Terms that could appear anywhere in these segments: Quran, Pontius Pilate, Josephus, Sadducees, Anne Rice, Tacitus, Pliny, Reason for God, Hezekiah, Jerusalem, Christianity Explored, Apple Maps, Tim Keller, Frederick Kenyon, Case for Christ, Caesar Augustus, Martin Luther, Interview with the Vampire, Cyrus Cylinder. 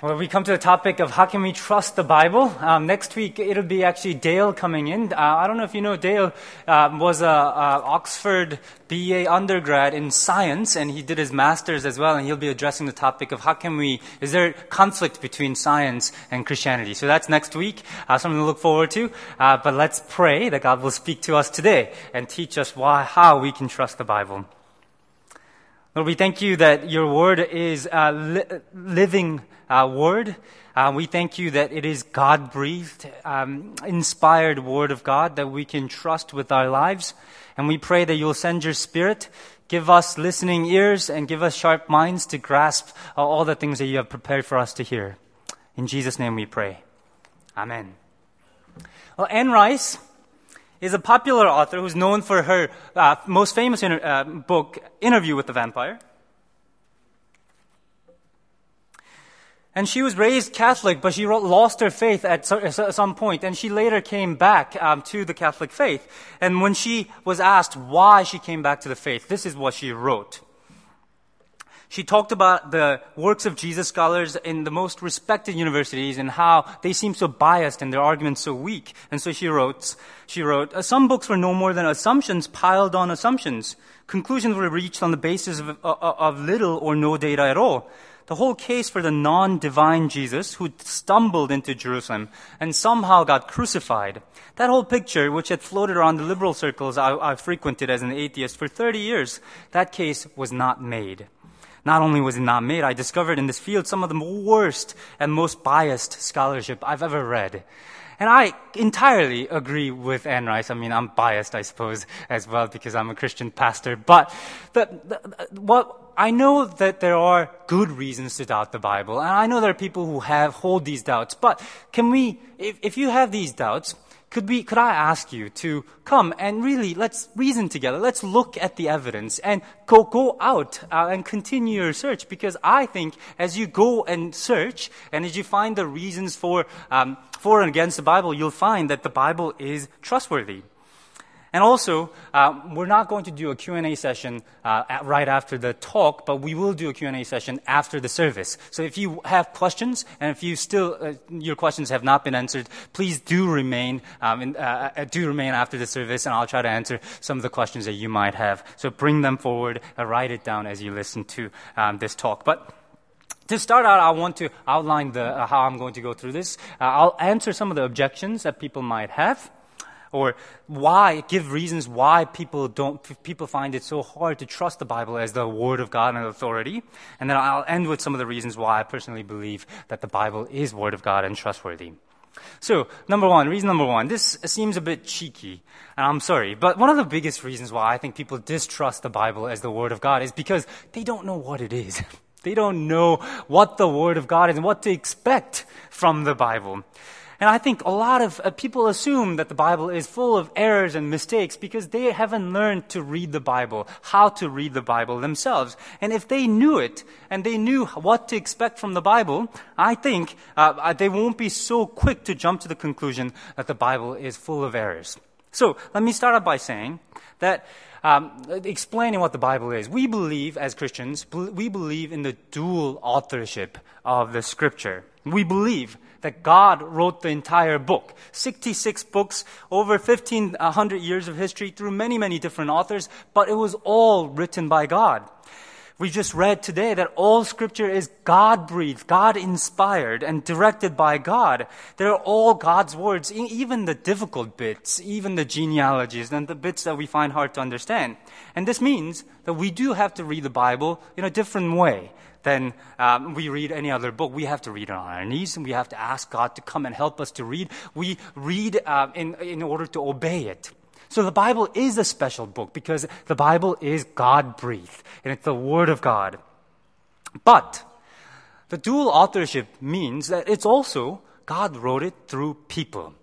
Well, we come to the topic of how can we trust the Bible. Next week, it'll be actually Dale coming in. I don't know if you know, Dale was a Oxford BA undergrad in science, and he did his master's as well, and he'll be addressing the topic of is there conflict between science and Christianity? So that's next week, something to look forward to. But let's pray that God will speak to us today and teach us how we can trust the Bible. Lord, we thank you that your word is a living word. We thank you that it is God-breathed, inspired word of God that we can trust with our lives. And we pray that you'll send your Spirit, give us listening ears, and give us sharp minds to grasp all the things that you have prepared for us to hear. In Jesus' name we pray. Amen. Well, Anne Rice is a popular author who's known for her most famous book, Interview with the Vampire. And she was raised Catholic, but she lost her faith at some point, and she later came back to the Catholic faith. And when she was asked why she came back to the faith, this is what she wrote. She talked about the works of Jesus scholars in the most respected universities and how they seem so biased and their arguments so weak. And so she wrote, some books were no more than assumptions piled on assumptions. Conclusions were reached on the basis of little or no data at all. The whole case for the non-divine Jesus who stumbled into Jerusalem and somehow got crucified. That whole picture, which had floated around the liberal circles I frequented as an atheist for 30 years, that case was not made. Not only was it not made, I discovered in this field some of the worst and most biased scholarship I've ever read. And I entirely agree with Anne Rice. I mean, I'm biased, I suppose, as well, because I'm a Christian pastor. But I know that there are good reasons to doubt the Bible. And I know there are people who hold these doubts. But can we, if you have these doubts, could I ask you to come and really let's reason together. Let's look at the evidence and go out and continue your search, because I think as you go and search and as you find the reasons for and against the Bible, you'll find that the Bible is trustworthy. And also, we're not going to do a Q&A session right after the talk, but we will do a Q&A session after the service. So if you have questions, and if you your questions have not been answered, please do remain after the service, and I'll try to answer some of the questions that you might have. So bring them forward, write it down as you listen to this talk. But to start out, I want to outline how I'm going to go through this. I'll answer some of the objections that people might have, or give reasons why people find it so hard to trust the Bible as the Word of God and authority. And then I'll end with some of the reasons why I personally believe that the Bible is Word of God and trustworthy. So, reason number one, this seems a bit cheeky, and I'm sorry, but one of the biggest reasons why I think people distrust the Bible as the Word of God is because they don't know what it is. They don't know what the Word of God is and what to expect from the Bible. And I think a lot of people assume that the Bible is full of errors and mistakes because they haven't learned to read the Bible, how to read the Bible themselves. And if they knew it and they knew what to expect from the Bible, I think they won't be so quick to jump to the conclusion that the Bible is full of errors. So let me start out by saying that explaining what the Bible is. We believe, as Christians, we believe in the dual authorship of the Scripture. We believe that God wrote the entire book, 66 books, over 1,500 years of history through many, many different authors, but it was all written by God. We just read today that all Scripture is God-breathed, God-inspired, and directed by God. They're all God's words, even the difficult bits, even the genealogies, and the bits that we find hard to understand. And this means that we do have to read the Bible in a different way than we read any other book. We have to read on our knees, and we have to ask God to come and help us to read. We read in order to obey it. So the Bible is a special book because the Bible is God-breathed, and it's the Word of God. But the dual authorship means that it's also God wrote it through people.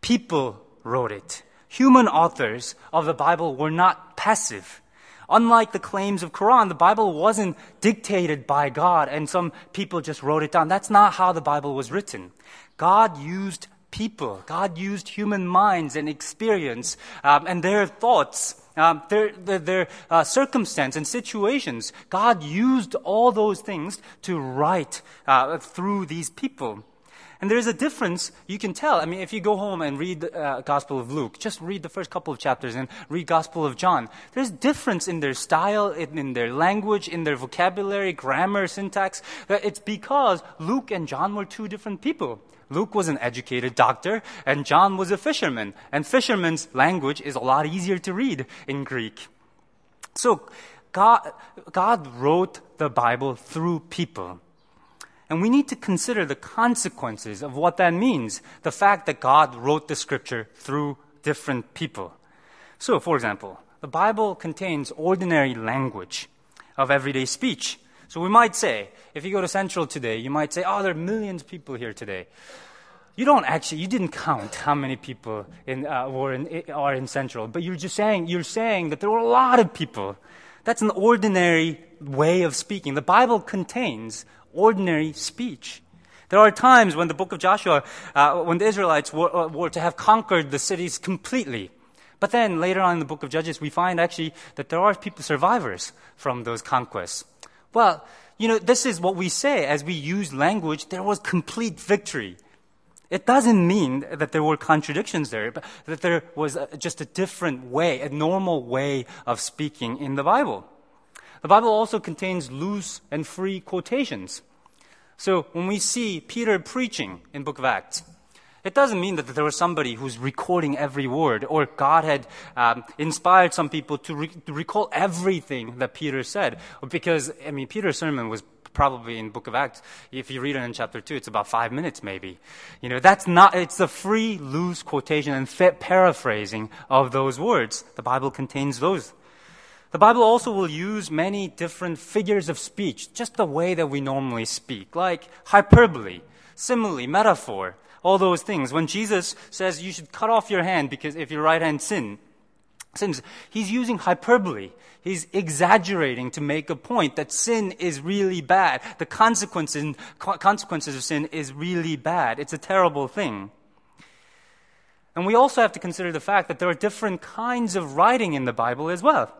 People wrote it. Human authors of the Bible were not passive. Unlike the claims of Quran, the Bible wasn't dictated by God and some people just wrote it down. That's not how the Bible was written. God used people. God used human minds and experience and their thoughts their circumstance and situations. God used all those things to write through these people. And there's a difference you can tell. I mean, if you go home and read the Gospel of Luke, just read the first couple of chapters and read Gospel of John. There's difference in their style, in their language, in their vocabulary, grammar, syntax. It's because Luke and John were two different people. Luke was an educated doctor, and John was a fisherman. And fisherman's language is a lot easier to read in Greek. So God wrote the Bible through people. And we need to consider the consequences of what that means, the fact that God wrote the Scripture through different people. So, for example, the Bible contains ordinary language of everyday speech. So we might say, if you go to Central today, you might say, oh, there are millions of people here today. You didn't count how many people are in Central, but you're saying that there were a lot of people. That's an ordinary way of speaking. The Bible contains ordinary speech. There are times when the book of Joshua, when the Israelites were to have conquered the cities completely. But then later on in the book of Judges, we find actually that there are people, survivors from those conquests. Well, this is what we say as we use language. There was complete victory. It doesn't mean that there were contradictions there, but that there was just a different way, a normal way of speaking in the Bible. The Bible also contains loose and free quotations. So when we see Peter preaching in Book of Acts, it doesn't mean that there was somebody who's recording every word, or God had inspired some people to recall everything that Peter said. Because, Peter's sermon was probably in Book of Acts, if you read it in chapter 2, it's about 5 minutes maybe. It's a free, loose quotation and paraphrasing of those words. The Bible contains those. The Bible also will use many different figures of speech, just the way that we normally speak, like hyperbole, simile, metaphor, all those things. When Jesus says you should cut off your hand because if your right hand sins, he's using hyperbole. He's exaggerating to make a point that sin is really bad. The consequences of sin is really bad. It's a terrible thing. And we also have to consider the fact that there are different kinds of writing in the Bible as well.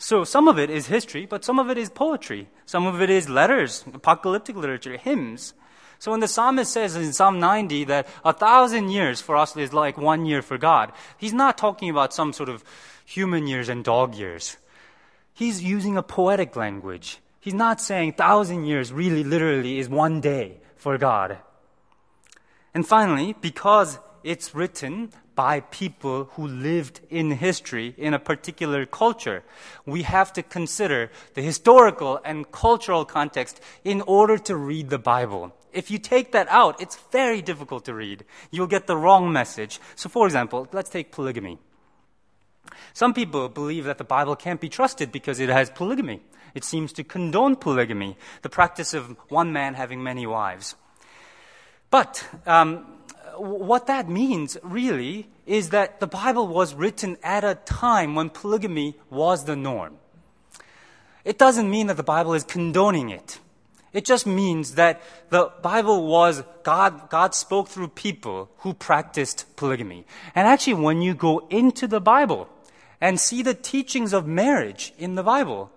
So some of it is history, but some of it is poetry. Some of it is letters, apocalyptic literature, hymns. So when the psalmist says in Psalm 90 that 1,000 years for us is like 1 year for God, he's not talking about some sort of human years and dog years. He's using a poetic language. He's not saying 1,000 years really literally is 1 day for God. And finally, because it's written by people who lived in history in a particular culture, we have to consider the historical and cultural context in order to read the Bible. If you take that out, it's very difficult to read. You'll get the wrong message. So, for example, let's take polygamy. Some people believe that the Bible can't be trusted because it has polygamy. It seems to condone polygamy, the practice of one man having many wives. But what that means, really, is that the Bible was written at a time when polygamy was the norm. It doesn't mean that the Bible is condoning it. It just means that the Bible was God spoke through people who practiced polygamy. And actually, when you go into the Bible and see the teachings of marriage in the Bible,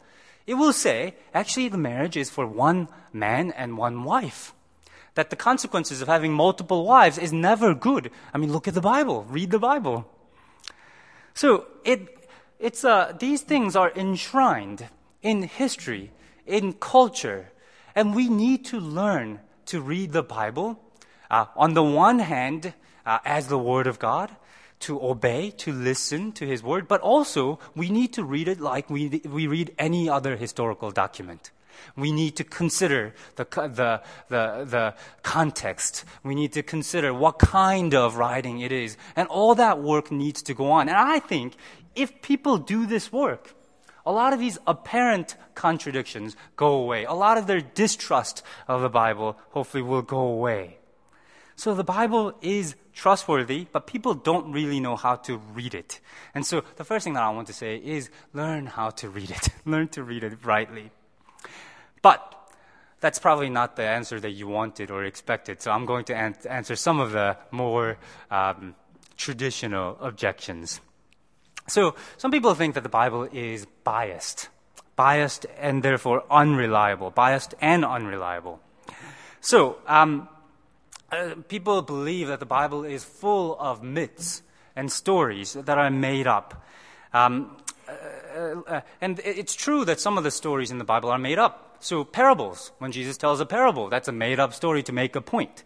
it will say, actually, the marriage is for one man and one wife. That the consequences of having multiple wives is never good. Look at the Bible. Read the Bible. So these things are enshrined in history, in culture, and we need to learn to read the Bible on the one hand as the Word of God, to obey, to listen to His Word, but also we need to read it like we read any other historical document. We need to consider the context. We need to consider what kind of writing it is. And all that work needs to go on. And I think if people do this work, a lot of these apparent contradictions go away. A lot of their distrust of the Bible hopefully will go away. So the Bible is trustworthy, but people don't really know how to read it. And so the first thing that I want to say is learn how to read it. Learn to read it rightly. But that's probably not the answer that you wanted or expected, so I'm going to answer some of the more traditional objections. So some people think that the Bible is biased and therefore unreliable, So people believe that the Bible is full of myths and stories that are made up. And it's true that some of the stories in the Bible are made up. So parables, when Jesus tells a parable, that's a made-up story to make a point.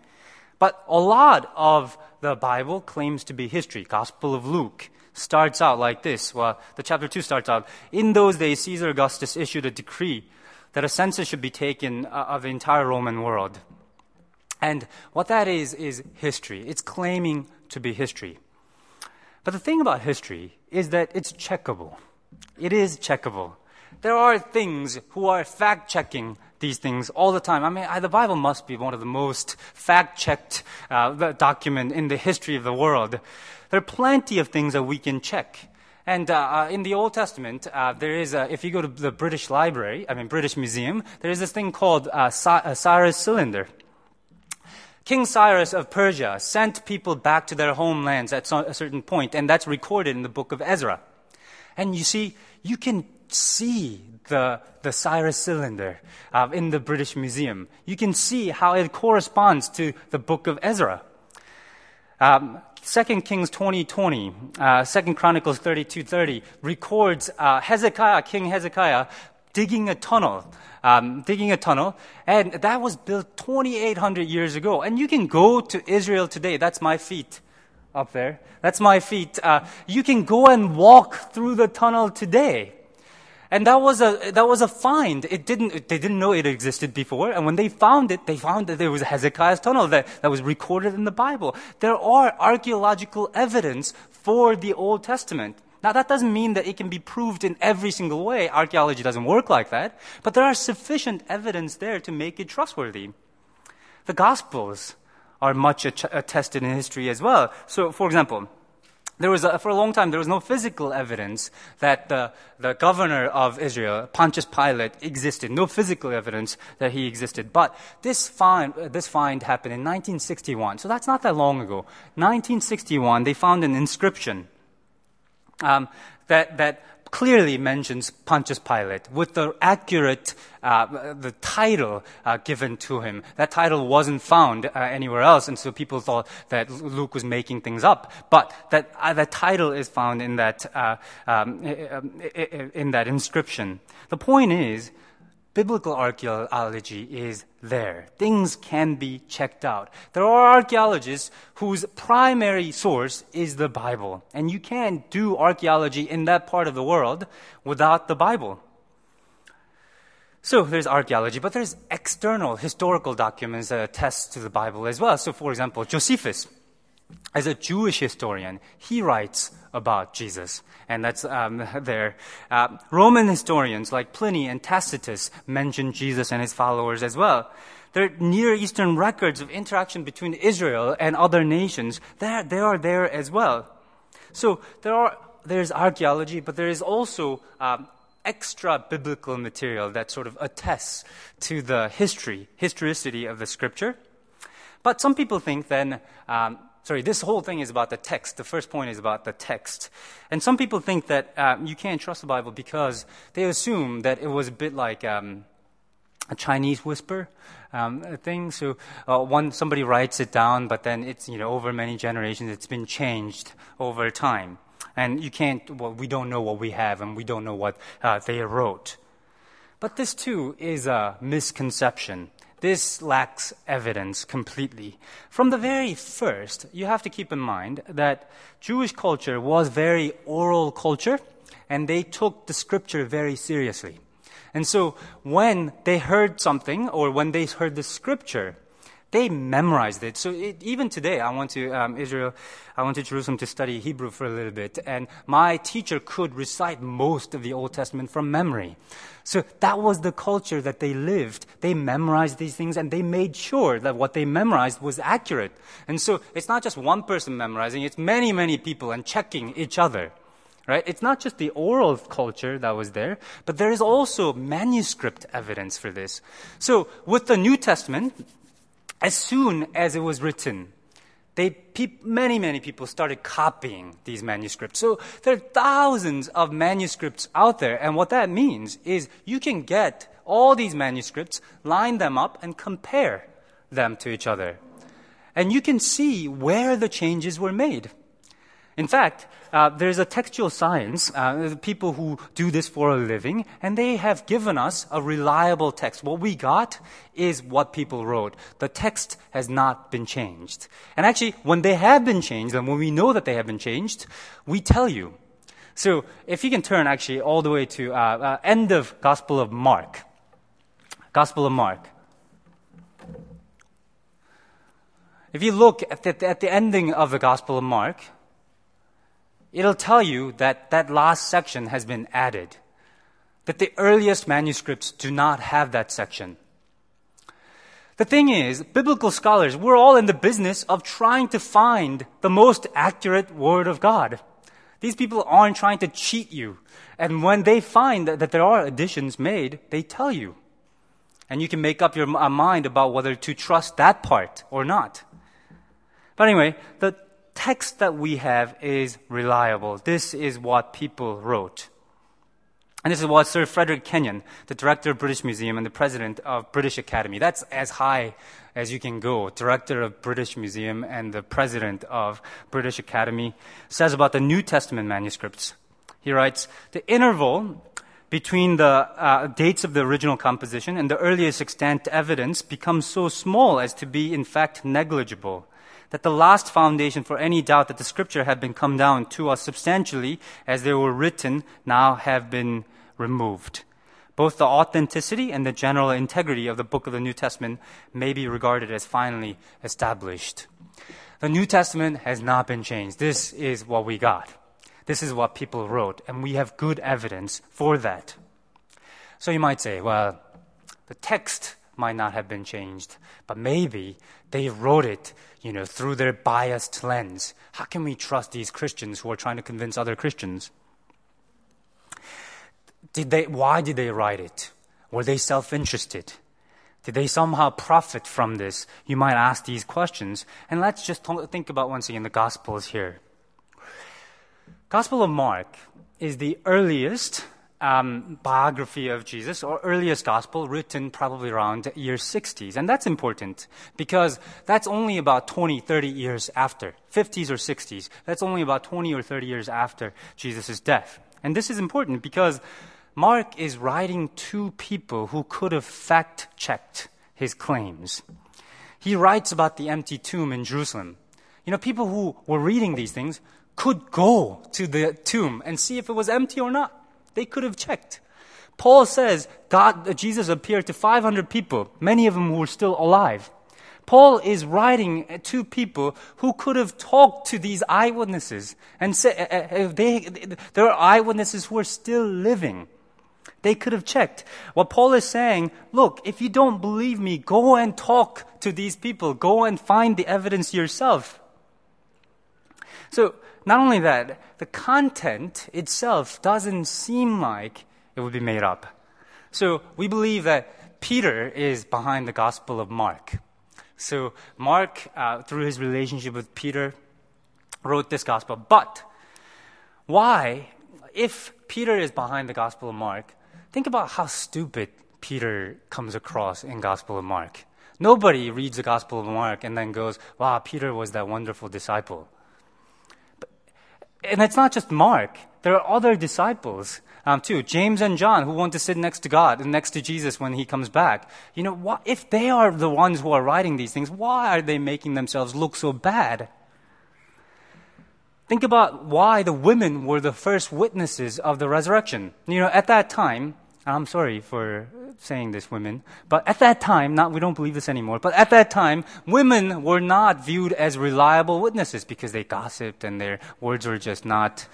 But a lot of the Bible claims to be history. Gospel of Luke starts out like this. Well, the chapter 2 starts out, "In those days Caesar Augustus issued a decree that a census should be taken of the entire Roman world." And what that is history. It's claiming to be history. But the thing about history is that it's checkable. It is checkable. There are things who are fact-checking these things all the time. I mean, the Bible must be one of the most fact-checked document in the history of the world. There are plenty of things that we can check. And in the Old Testament, there is, if you go to the British Museum, there is this thing called Cyrus Cylinder. King Cyrus of Persia sent people back to their homelands at a certain point, and that's recorded in the book of Ezra. And you see, you can see the Cyrus Cylinder in the British Museum. You can see how it corresponds to the book of Ezra. 2 Kings 20:20, 2 Chronicles 32:30 records King Hezekiah digging a tunnel, and that was built 2,800 years ago. And you can go to Israel today. That's my feet up there. That's my feet. You can go and walk through the tunnel today. And that was a find. They didn't know it existed before. And when they found it, they found that there was Hezekiah's tunnel that was recorded in the Bible. There are archaeological evidence for the Old Testament. Now, that doesn't mean that it can be proved in every single way. Archaeology doesn't work like that. But there are sufficient evidence there to make it trustworthy. The Gospels are much attested in history as well. So, for example, for a long time, there was no physical evidence that the governor of Israel, Pontius Pilate, existed. No physical evidence that he existed. But this find happened in 1961. So that's not that long ago. 1961, they found an inscription that clearly mentions Pontius Pilate with the accurate the title given to him. That title wasn't found anywhere else, and so people thought that Luke was making things up. But that the title is found in that inscription. The point is, biblical archaeology is there. Things can be checked out. There are archaeologists whose primary source is the Bible. And you can't do archaeology in that part of the world without the Bible. So there's archaeology, but there's external historical documents that attest to the Bible as well. So for example, Josephus, as a Jewish historian, he writes about Jesus, and that's there. Roman historians like Pliny and Tacitus mention Jesus and his followers as well. There are Near Eastern records of interaction between Israel and other nations. They are there as well. So there's archaeology, but there is also extra biblical material that sort of attests to the historicity of the Scripture. But some people think then, this whole thing is about the text. The first point is about the text. And some people think that you can't trust the Bible because they assume that it was a bit like a Chinese whisper thing. So somebody writes it down, but then it's, over many generations, it's been changed over time. And you can't, we don't know what we have, and we don't know what they wrote. But this too is a misconception. This lacks evidence completely. From the very first, you have to keep in mind that Jewish culture was very oral culture, and they took the Scripture very seriously. And so when they heard something, or when they heard the Scripture, they memorized it. So even today, I went to Jerusalem to study Hebrew for a little bit, and my teacher could recite most of the Old Testament from memory. So that was the culture that they lived. They memorized these things, and they made sure that what they memorized was accurate. And so it's not just one person memorizing, it's many, many people and checking each other. Right? It's not just the oral culture that was there, but there is also manuscript evidence for this. So with the New Testament, as soon as it was written, many people started copying these manuscripts. So there are thousands of manuscripts out there, and what that means is you can get all these manuscripts, line them up, and compare them to each other. And you can see where the changes were made. In fact, there's a textual science, the people who do this for a living, and they have given us a reliable text. What we got is what people wrote. The text has not been changed. And actually, when they have been changed, and when we know that they have been changed, we tell you. So if you can turn actually all the way to end of Gospel of Mark. Gospel of Mark. If you look at the ending of the Gospel of Mark, it'll tell you that that last section has been added, that the earliest manuscripts do not have that section. The thing is, biblical scholars, we're all in the business of trying to find the most accurate word of God. These people aren't trying to cheat you. And when they find that there are additions made, they tell you. And you can make up your mind about whether to trust that part or not. But anyway, the text that we have is reliable. This is what people wrote. And this is what Sir Frederick Kenyon, the director of British Museum and the president of British Academy, that's as high as you can go, director of British Museum and the president of British Academy, says about the New Testament manuscripts. He writes, the interval between the dates of the original composition and the earliest extant evidence becomes so small as to be in fact negligible, that the last foundation for any doubt that the scripture had been come down to us substantially as they were written now have been removed. Both the authenticity and the general integrity of the book of the New Testament may be regarded as finally established. The New Testament has not been changed. This is what we got. This is what people wrote, and we have good evidence for that. So you might say, well, the text might not have been changed, but maybe they wrote it, through their biased lens. How can we trust these Christians who are trying to convince other Christians? Why did they write it? Were they self-interested? Did they somehow profit from this? You might ask these questions. And let's just think about, once again, the Gospels here. Gospel of Mark is the earliest biography of Jesus, or earliest gospel, written probably around year 60s. And that's important because that's only about 20, 30 years after, 50s or 60s. That's only about 20 or 30 years after Jesus' death. And this is important because Mark is writing to people who could have fact-checked his claims. He writes about the empty tomb in Jerusalem. People who were reading these things could go to the tomb and see if it was empty or not. They could have checked. Paul says Jesus appeared to 500 people, many of them who were still alive. Paul is writing to people who could have talked to these eyewitnesses, and there are eyewitnesses who are still living. They could have checked. What Paul is saying, look, if you don't believe me, go and talk to these people. Go and find the evidence yourself. So, not only that, the content itself doesn't seem like it would be made up. So we believe that Peter is behind the Gospel of Mark. So Mark, through his relationship with Peter, wrote this Gospel. But why, if Peter is behind the Gospel of Mark, think about how stupid Peter comes across in Gospel of Mark. Nobody reads the Gospel of Mark and then goes, wow, Peter was that wonderful disciple. And it's not just Mark. There are other disciples, too. James and John, who want to sit next to God and next to Jesus when he comes back. If they are the ones who are writing these things, why are they making themselves look so bad? Think about why the women were the first witnesses of the resurrection. At that time, and I'm sorry for saying this, women, but at that time, we don't believe this anymore, but at that time, women were not viewed as reliable witnesses because they gossiped and their words were just not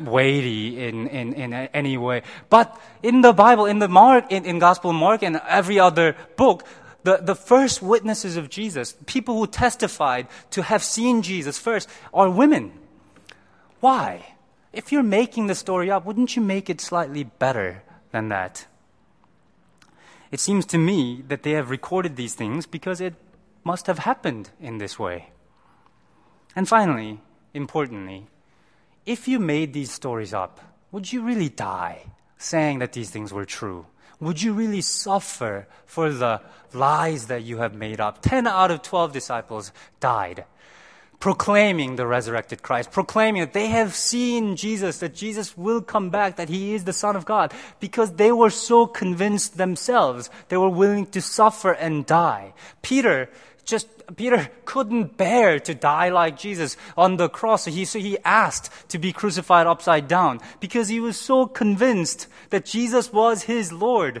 weighty in any way. But in the Bible, in Gospel of Mark and every other book, the first witnesses of Jesus, people who testified to have seen Jesus first, are women. Why? If you're making the story up, wouldn't you make it slightly better than that? It seems to me that they have recorded these things because it must have happened in this way. And finally, importantly, if you made these stories up, would you really die saying that these things were true? Would you really suffer for the lies that you have made up? 10 out of 12 disciples died, proclaiming the resurrected Christ, proclaiming that they have seen Jesus, that Jesus will come back, that he is the Son of God, because they were so convinced themselves. They were willing to suffer and die. Peter couldn't bear to die like Jesus on the cross, so he asked to be crucified upside down because he was so convinced that Jesus was his Lord.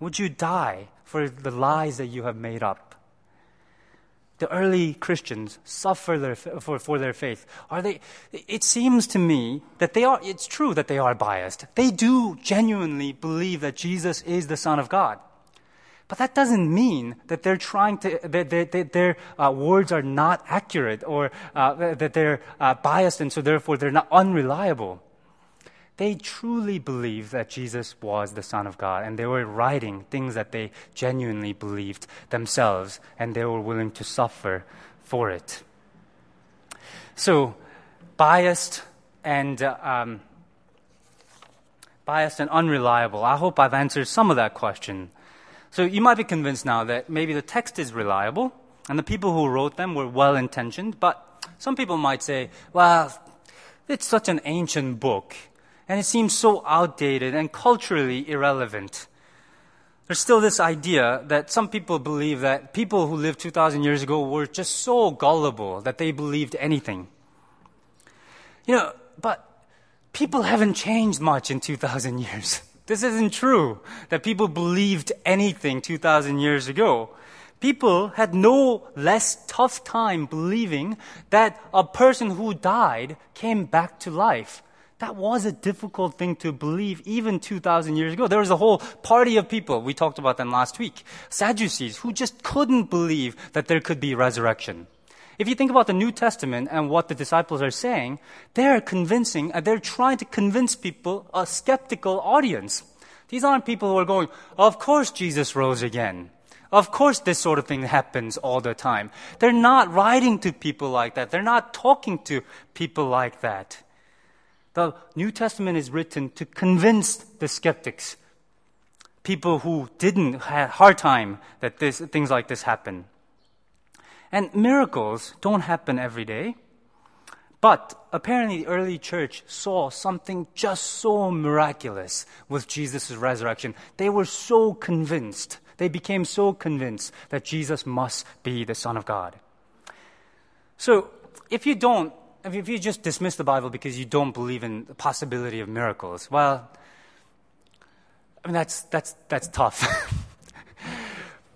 Would you die for the lies that you have made up? The early Christians suffer for their faith. It seems to me that they are. It's true that they are biased. They do genuinely believe that Jesus is the Son of God. But that doesn't mean that their words are not accurate or that they're biased and so therefore they're not unreliable. They truly believed that Jesus was the Son of God, and they were writing things that they genuinely believed themselves, and they were willing to suffer for it. So, biased and unreliable. I hope I've answered some of that question. So you might be convinced now that maybe the text is reliable and the people who wrote them were well-intentioned, but some people might say, well, it's such an ancient book and it seems so outdated and culturally irrelevant. There's still this idea that some people believe that people who lived 2,000 years ago were just so gullible that they believed anything. But people haven't changed much in 2,000 years. This isn't true, that people believed anything 2,000 years ago. People had no less tough time believing that a person who died came back to life. That was a difficult thing to believe even 2,000 years ago. There was a whole party of people, we talked about them last week, Sadducees, who just couldn't believe that there could be resurrection. If you think about the New Testament and what the disciples are saying, they're trying to convince people, a skeptical audience. These aren't people who are going, of course Jesus rose again. Of course this sort of thing happens all the time. They're not writing to people like that. They're not talking to people like that. The New Testament is written to convince the skeptics, people who didn't have a hard time that things like this happen. And miracles don't happen every day. But apparently the early church saw something just so miraculous with Jesus' resurrection. They were so convinced. They became so convinced that Jesus must be the Son of God. So if you just dismiss the Bible because you don't believe in the possibility of miracles, well, I mean, that's tough.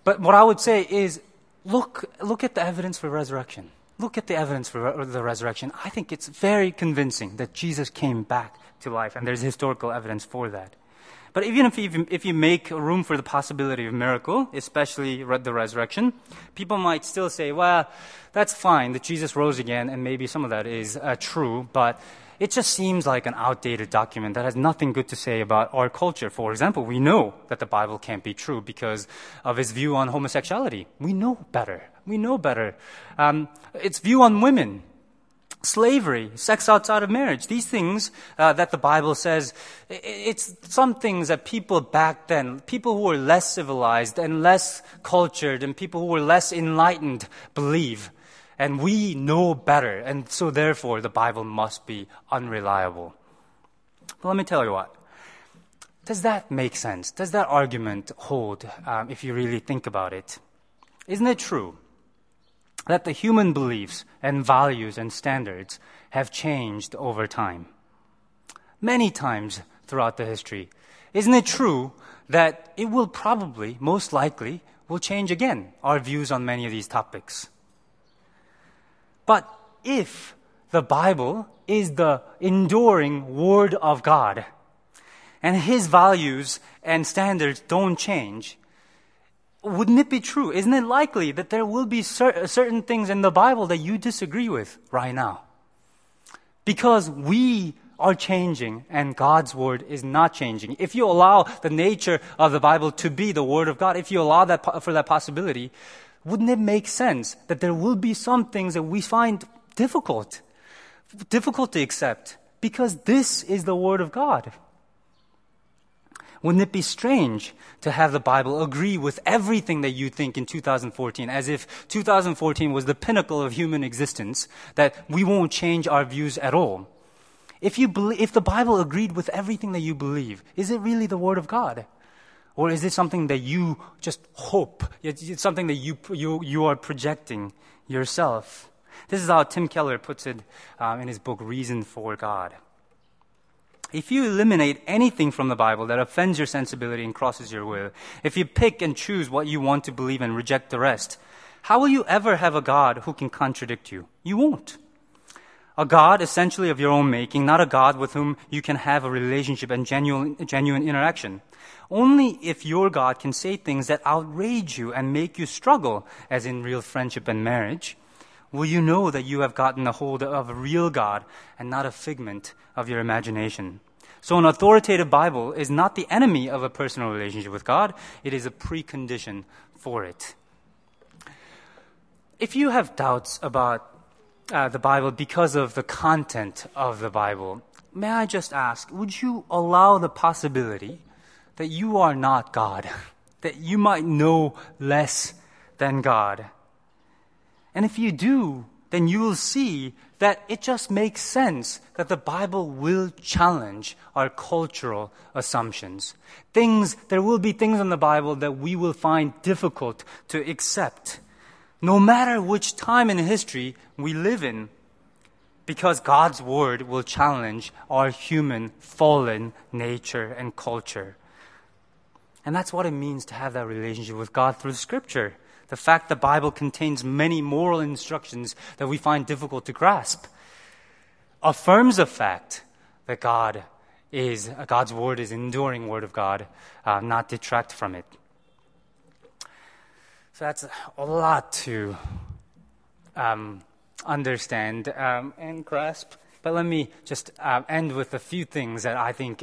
But what I would say is, Look at the evidence for resurrection. Look at the evidence for the resurrection. I think it's very convincing that Jesus came back to life, and there's historical evidence for that. But even if you make room for the possibility of miracle, especially the resurrection, people might still say, well, that's fine that Jesus rose again, and maybe some of that is true, but it just seems like an outdated document that has nothing good to say about our culture. For example, we know that the Bible can't be true because of its view on homosexuality. We know better. Its view on women, slavery, sex outside of marriage. These things that the Bible says, it's some things that people back then, people who were less civilized and less cultured and people who were less enlightened believe. And we know better, and so therefore the Bible must be unreliable. But let me tell you what. Does that make sense? Does that argument hold if you really think about it? Isn't it true that the human beliefs and values and standards have changed over time? Many times throughout the history. Isn't it true that it will probably, most likely, will change again, our views on many of these topics? But if the Bible is the enduring Word of God and His values and standards don't change, wouldn't it be true? Isn't it likely that there will be certain things in the Bible that you disagree with right now? Because we are changing and God's Word is not changing. If you allow the nature of the Bible to be the Word of God, if you allow that for that possibility, wouldn't it make sense that there will be some things that we find difficult to accept, because this is the Word of God? Wouldn't it be strange to have the Bible agree with everything that you think in 2014, as if 2014 was the pinnacle of human existence, that we won't change our views at all? If the Bible agreed with everything that you believe, is it really the Word of God? Or is it something that you just hope? It's something that you are projecting yourself. This is how Tim Keller puts it in his book, Reason for God. If you eliminate anything from the Bible that offends your sensibility and crosses your will, if you pick and choose what you want to believe and reject the rest, how will you ever have a God who can contradict you? You won't. A God essentially of your own making, not a God with whom you can have a relationship and genuine interaction. Only if your God can say things that outrage you and make you struggle, as in real friendship and marriage, will you know that you have gotten a hold of a real God and not a figment of your imagination. So an authoritative Bible is not the enemy of a personal relationship with God. It is a precondition for it. If you have doubts about the Bible because of the content of the Bible, may I just ask, would you allow the possibility that you are not God, that you might know less than God? And if you do, then you will see that it just makes sense that the Bible will challenge our cultural assumptions. There will be things in the Bible that we will find difficult to accept, no matter which time in history we live in, because God's word will challenge our human, fallen nature and culture. And that's what it means to have that relationship with God through Scripture. The fact the Bible contains many moral instructions that we find difficult to grasp affirms the fact that God's word is enduring word of God, not detract from it. So that's a lot to understand and grasp. But let me just end with a few things that I think,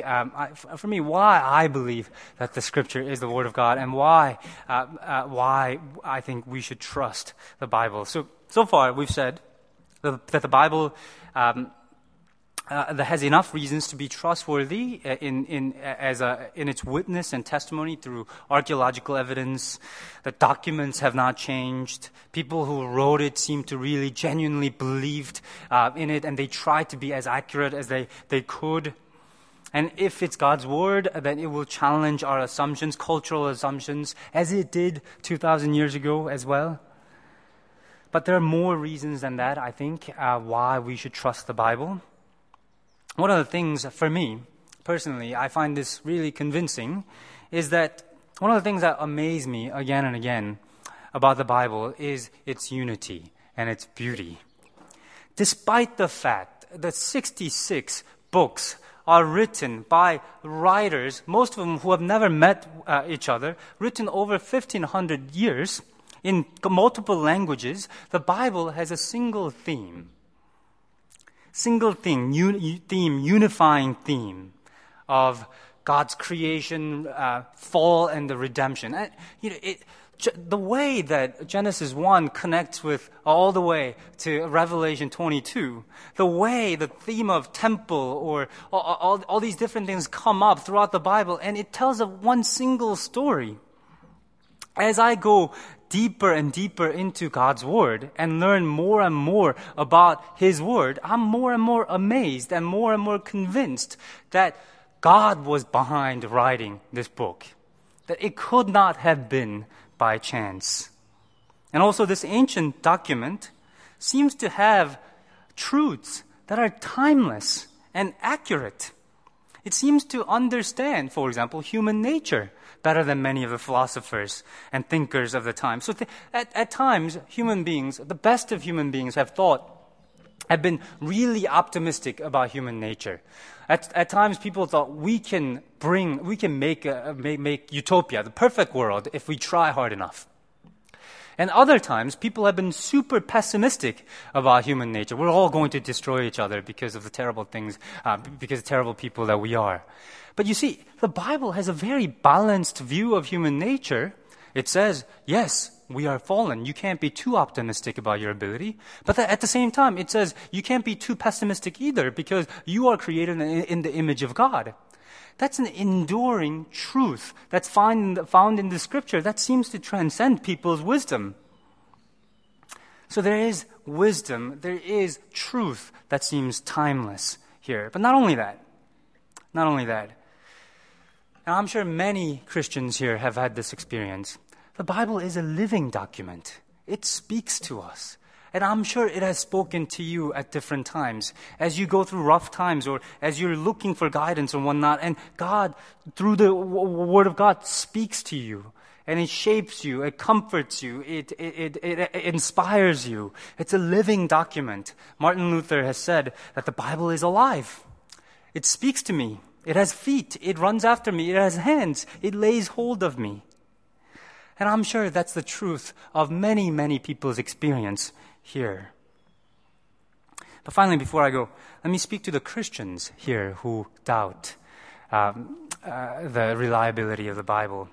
for me, why I believe that the Scripture is the Word of God and why I think we should trust the Bible. So far, we've said that the Bible that has enough reasons to be trustworthy in its witness and testimony through archaeological evidence. The documents have not changed. People who wrote it seem to really genuinely believed in it, and they tried to be as accurate as they could. And if it's God's word, then it will challenge our assumptions, cultural assumptions, as it did 2,000 years ago as well. But there are more reasons than that, I think, why we should trust the Bible. One of the things, for me, personally, I find this really convincing, is that one of the things that amaze me again and again about the Bible is its unity and its beauty. Despite the fact that 66 books are written by writers, most of them who have never met each other, written over 1,500 years in multiple languages, the Bible has a single theme. Unifying theme of God's creation, fall, and the redemption. The way that Genesis 1 connects with all the way to Revelation 22, the way the theme of temple or all these different things come up throughout the Bible, and it tells of one single story. As I go deeper and deeper into God's Word and learn more and more about His Word, I'm more and more amazed and more convinced that God was behind writing this book, that it could not have been by chance. And also, this ancient document seems to have truths that are timeless and accurate. It seems to understand, for example, human nature better than many of the philosophers and thinkers of the time. So at times, human beings, the best of human beings, have been really optimistic about human nature. At times, people thought we can make utopia, the perfect world, if we try hard enough. And other times, people have been super pessimistic about human nature. We're all going to destroy each other because of the terrible things, because of terrible people that we are. But you see, the Bible has a very balanced view of human nature. It says, yes, we are fallen. You can't be too optimistic about your ability. But at the same time, it says you can't be too pessimistic either because you are created in the image of God. That's an enduring truth that's found in the Scripture that seems to transcend people's wisdom. So there is wisdom, there is truth that seems timeless here. But not only that, now, I'm sure many Christians here have had this experience. The Bible is a living document. It speaks to us. And I'm sure it has spoken to you at different times. As you go through rough times or as you're looking for guidance and whatnot, and God, through the Word of God, speaks to you. And it shapes you, it comforts you, it inspires you. It's a living document. Martin Luther has said that the Bible is alive. It speaks to me. It has feet, it runs after me, it has hands, it lays hold of me. And I'm sure that's the truth of many, many people's experience here. But finally, before I go, let me speak to the Christians here who doubt the reliability of the Bible.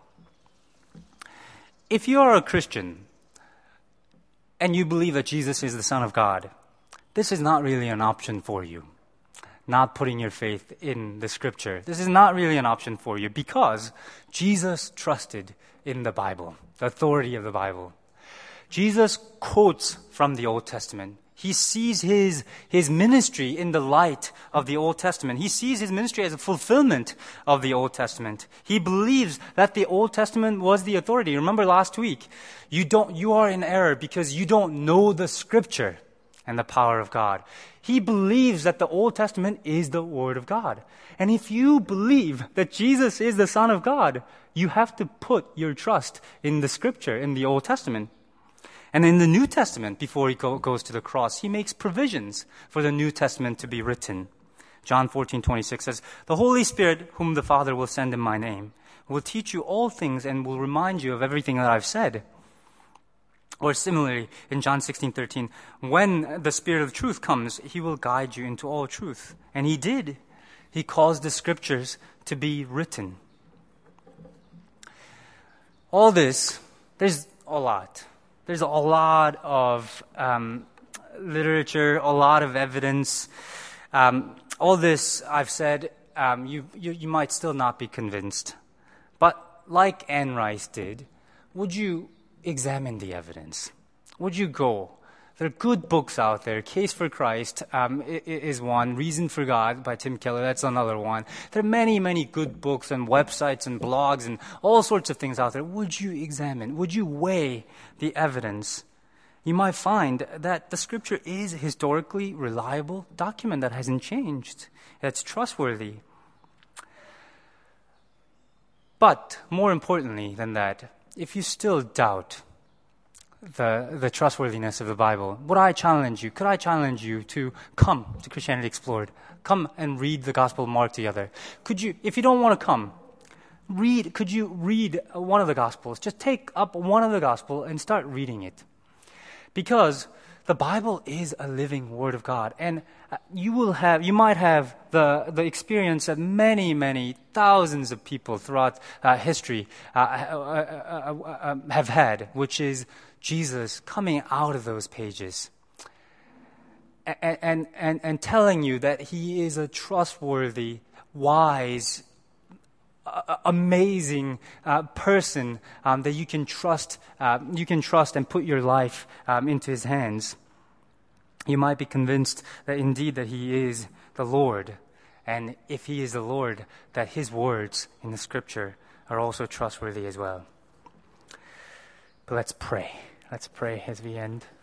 If you are a Christian and you believe that Jesus is the Son of God, this is not really an option for you. Not putting your faith in the Scripture. This is not really an option for you because Jesus trusted in the Bible, the authority of the Bible. Jesus quotes from the Old Testament. He sees his ministry in the light of the Old Testament. He sees his ministry as a fulfillment of the Old Testament. He believes that the Old Testament was the authority. Remember last week, you are in error because you don't know the Scripture and the power of God. He believes that the Old Testament is the Word of God. And if you believe that Jesus is the Son of God, you have to put your trust in the Scripture, in the Old Testament. And in the New Testament, before he goes to the cross, he makes provisions for the New Testament to be written. John 14:26 says, "The Holy Spirit, whom the Father will send in my name, will teach you all things and will remind you of everything that I've said." Or similarly, in John 16:13, "When the Spirit of truth comes, he will guide you into all truth." And he did. He caused the Scriptures to be written. All this, there's a lot. There's a lot of literature, a lot of evidence. All this I've said, you might still not be convinced. But like Anne Rice did, would you examine the evidence? Would you go? There are good books out there. Case for Christ is one. Reason for God by Tim Keller, that's another one. There are many, many good books and websites and blogs and all sorts of things out there. Would you examine? Would you weigh the evidence? You might find that the Scripture is a historically reliable document that hasn't changed. That's trustworthy. But more importantly than that, if you still doubt the trustworthiness of the Bible, could I challenge you to come to Christianity Explored? Come and read the Gospel of Mark together. If you don't want to come, could you read one of the Gospels? Just take up one of the Gospels and start reading it. Because the Bible is a living Word of God, and you might have the experience that many, many thousands of people throughout history have had, which is Jesus coming out of those pages and telling you that he is a trustworthy, wise, amazing person that you can trust. You can trust and put your life into his hands. You might be convinced that indeed that he is the Lord, and if he is the Lord, that his words in the Scripture are also trustworthy as well. But let's pray. Let's pray as we end.